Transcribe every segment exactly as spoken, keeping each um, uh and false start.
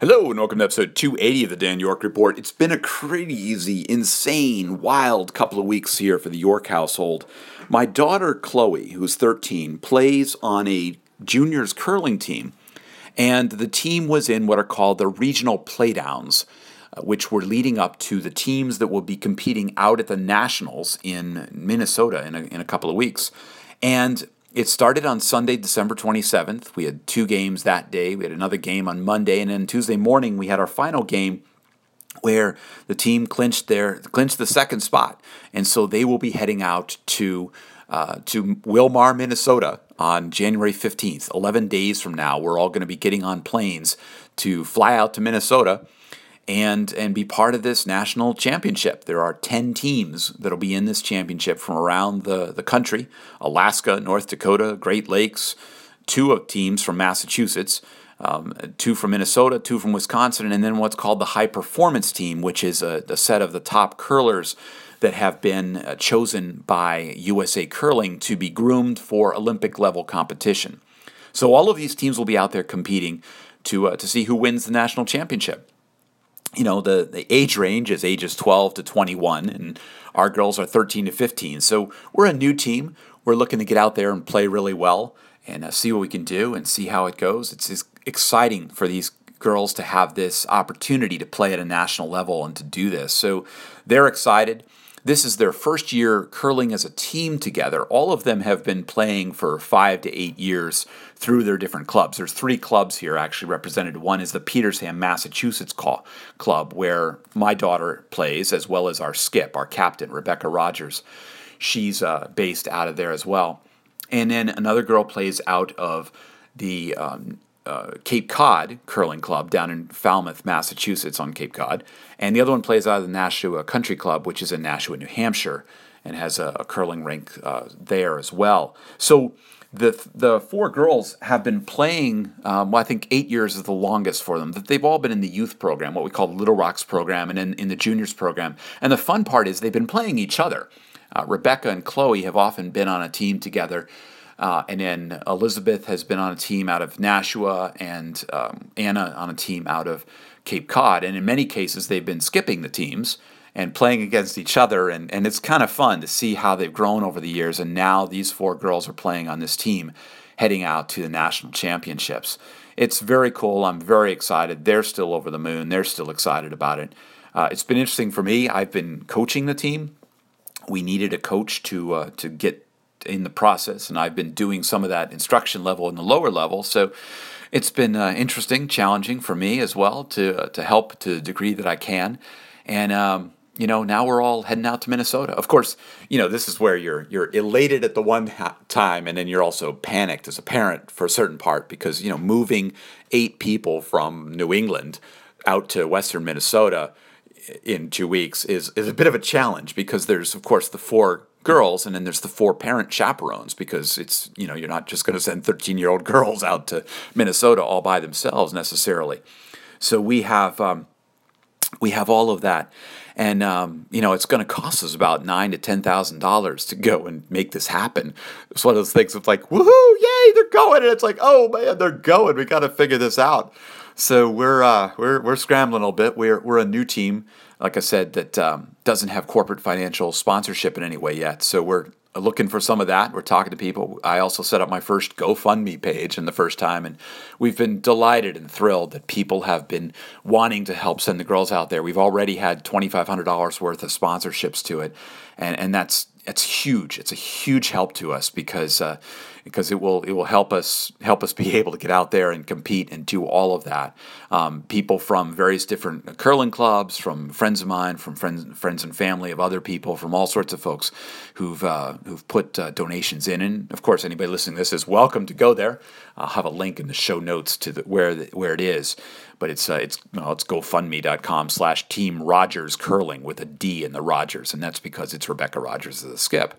Hello and welcome to episode two eighty of the Dan York Report. It's been a crazy, insane, wild couple of weeks here for the York household. My daughter Chloe, who's thirteen, plays on a juniors curling team, and the team was in what are called the regional playdowns, which were leading up to the teams that will be competing out at the Nationals in Minnesota in a, in a couple of weeks. And it started on Sunday, December twenty-seventh. We had two games that day. We had another game on Monday, and then Tuesday morning we had our final game where the team clinched their clinched the second spot, and so they will be heading out to uh, to Wilmar, Minnesota, on January fifteenth. Eleven days from now, we're all going to be getting on planes to fly out to Minnesota and and be part of this national championship. There are ten teams that'll be in this championship from around the the country: Alaska, North Dakota, Great Lakes, two teams from Massachusetts. Um, two from Minnesota, two from Wisconsin, and then what's called the high performance team, which is a, a set of the top curlers that have been uh, chosen by U S A Curling to be groomed for Olympic level competition. So all of these teams will be out there competing to uh, to see who wins the national championship. You know, the, the age range is ages twelve to twenty-one, and our girls are thirteen to fifteen. So we're a new team. We're looking to get out there and play really well and uh, see what we can do and see how it goes. It's, it's exciting for these girls to have this opportunity to play at a national level and to do this. So they're excited. This is their first year curling as a team together. All of them have been playing for five to eight years through their different clubs. There's three clubs here actually represented. One is the Petersham, Massachusetts club, where my daughter plays, as well as our skip, our captain, Rebecca Rogers. She's uh, based out of there as well. And then another girl plays out of the um, uh, Cape Cod Curling Club down in Falmouth, Massachusetts on Cape Cod. And the other one plays out of the Nashua Country Club, which is in Nashua, New Hampshire, and has a, a curling rink uh, there as well. So the the four girls have been playing, um, well, I think eight years is the longest for them. They've all been in the youth program, what we call the Little Rocks program, and in, in the juniors program. And the fun part is they've been playing each other. Uh, Rebecca and Chloe have often been on a team together, uh, and then Elizabeth has been on a team out of Nashua, and um, Anna on a team out of Cape Cod. And in many cases, they've been skipping the teams and playing against each other, and, and it's kind of fun to see how they've grown over the years. And now these four girls are playing on this team, heading out to the national championships. It's very cool. I'm very excited. They're still over the moon. They're still excited about it. Uh, it's been interesting for me. I've been coaching the team. We needed a coach to uh, to get in the process, and I've been doing some of that instruction level in the lower level. So it's been uh, interesting, challenging for me as well to uh, to help to the degree that I can. And um, you know, now we're all heading out to Minnesota. Of course, you know, this is where you're you're elated at the one ha- time, and then you're also panicked as a parent for a certain part because, you know, moving eight people from New England out to Western Minnesota in two weeks is, is a bit of a challenge because there's, of course, the four girls, and then there's the four parent chaperones, because it's, you know, you're not just going to send thirteen-year-old girls out to Minnesota all by themselves necessarily. So we have um, we have all of that, and um, you know, it's going to cost us about nine to ten thousand dollars to go and make this happen. It's one of those things of like, woohoo, yay, they're going, and it's like, oh man, they're going. We got to figure this out. So we're uh, we're we're scrambling a little bit. We're we're a new team, like I said, that um, doesn't have corporate financial sponsorship in any way yet. So we're looking for some of that. We're talking to people. I also set up my first GoFundMe page in the first time, and we've been delighted and thrilled that people have been wanting to help send the girls out there. We've already had twenty-five hundred dollars worth of sponsorships to it, and and that's that's huge. It's a huge help to us because uh, because it will it will help us help us be able to get out there and compete and do all of that. Um, people from various different curling clubs, from friends of mine, from friends friends and family of other people, from all sorts of folks who've uh, who've put uh, donations in. And of course, anybody listening to this is welcome to go there. I'll have a link in the show notes to the, where the, where it is. But it's uh, it's well, it's GoFundMe dot com slash Team Rogers Curling with a D in the Rogers, and that's because it's Rebecca Rogers as a skip.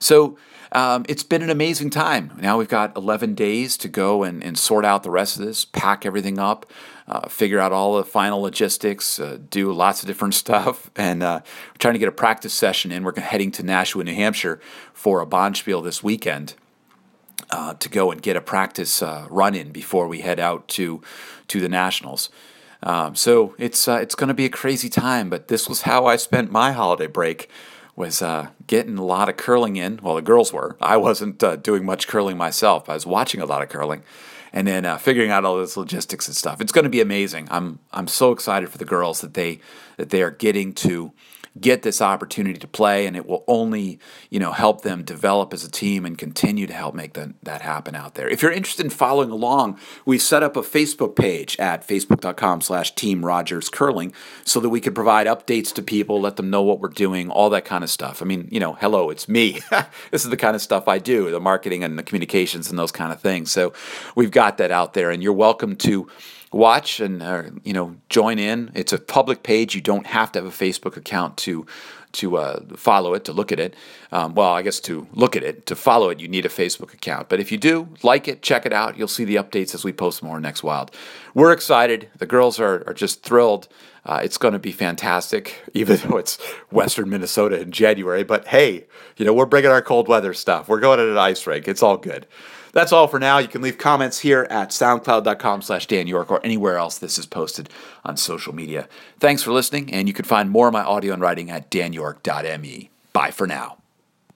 So um, it's been an amazing time. Now we've got eleven days to go and, and sort out the rest of this, pack everything up, uh, figure out all the final logistics, uh, do lots of different stuff, and uh, we're trying to get a practice session in. We're heading to Nashua, New Hampshire for a bonspiel this weekend. Uh, to go and get a practice uh, run in before we head out to to the Nationals. Um, so it's uh, it's going to be a crazy time, but this was how I spent my holiday break, was uh, getting a lot of curling in. Well, the girls were. I wasn't uh, doing much curling myself. I was watching a lot of curling and then uh, figuring out all this logistics and stuff. It's going to be amazing. I'm I'm so excited for the girls that they that they are getting to get this opportunity to play, and it will only, you know, help them develop as a team and continue to help make the, that happen out there. If you're interested in following along, we've set up a Facebook page at facebook.com slash Team Rogers Curling so that we can provide updates to people, let them know what we're doing, all that kind of stuff. I mean, you know, hello, it's me. This is the kind of stuff I do, the marketing and the communications and those kind of things. So we've got that out there, and you're welcome to watch and uh, you know, join in. It's a public page. You don't have to have a Facebook account to to uh, follow it, to look at it. Um, well, I guess to look at it, to follow it, you need a Facebook account. But if you do, like it, check it out. You'll see the updates as we post more next Wild. We're excited. The girls are are just thrilled. Uh, it's going to be fantastic, even though it's Western Minnesota in January. But hey, you know, we're bringing our cold weather stuff. We're going at an ice rink. It's all good. That's all for now. You can leave comments here at soundcloud.com slash Dan York or anywhere else this is posted on social media. Thanks for listening, and you can find more of my audio and writing at dan york dot m e. Bye for now.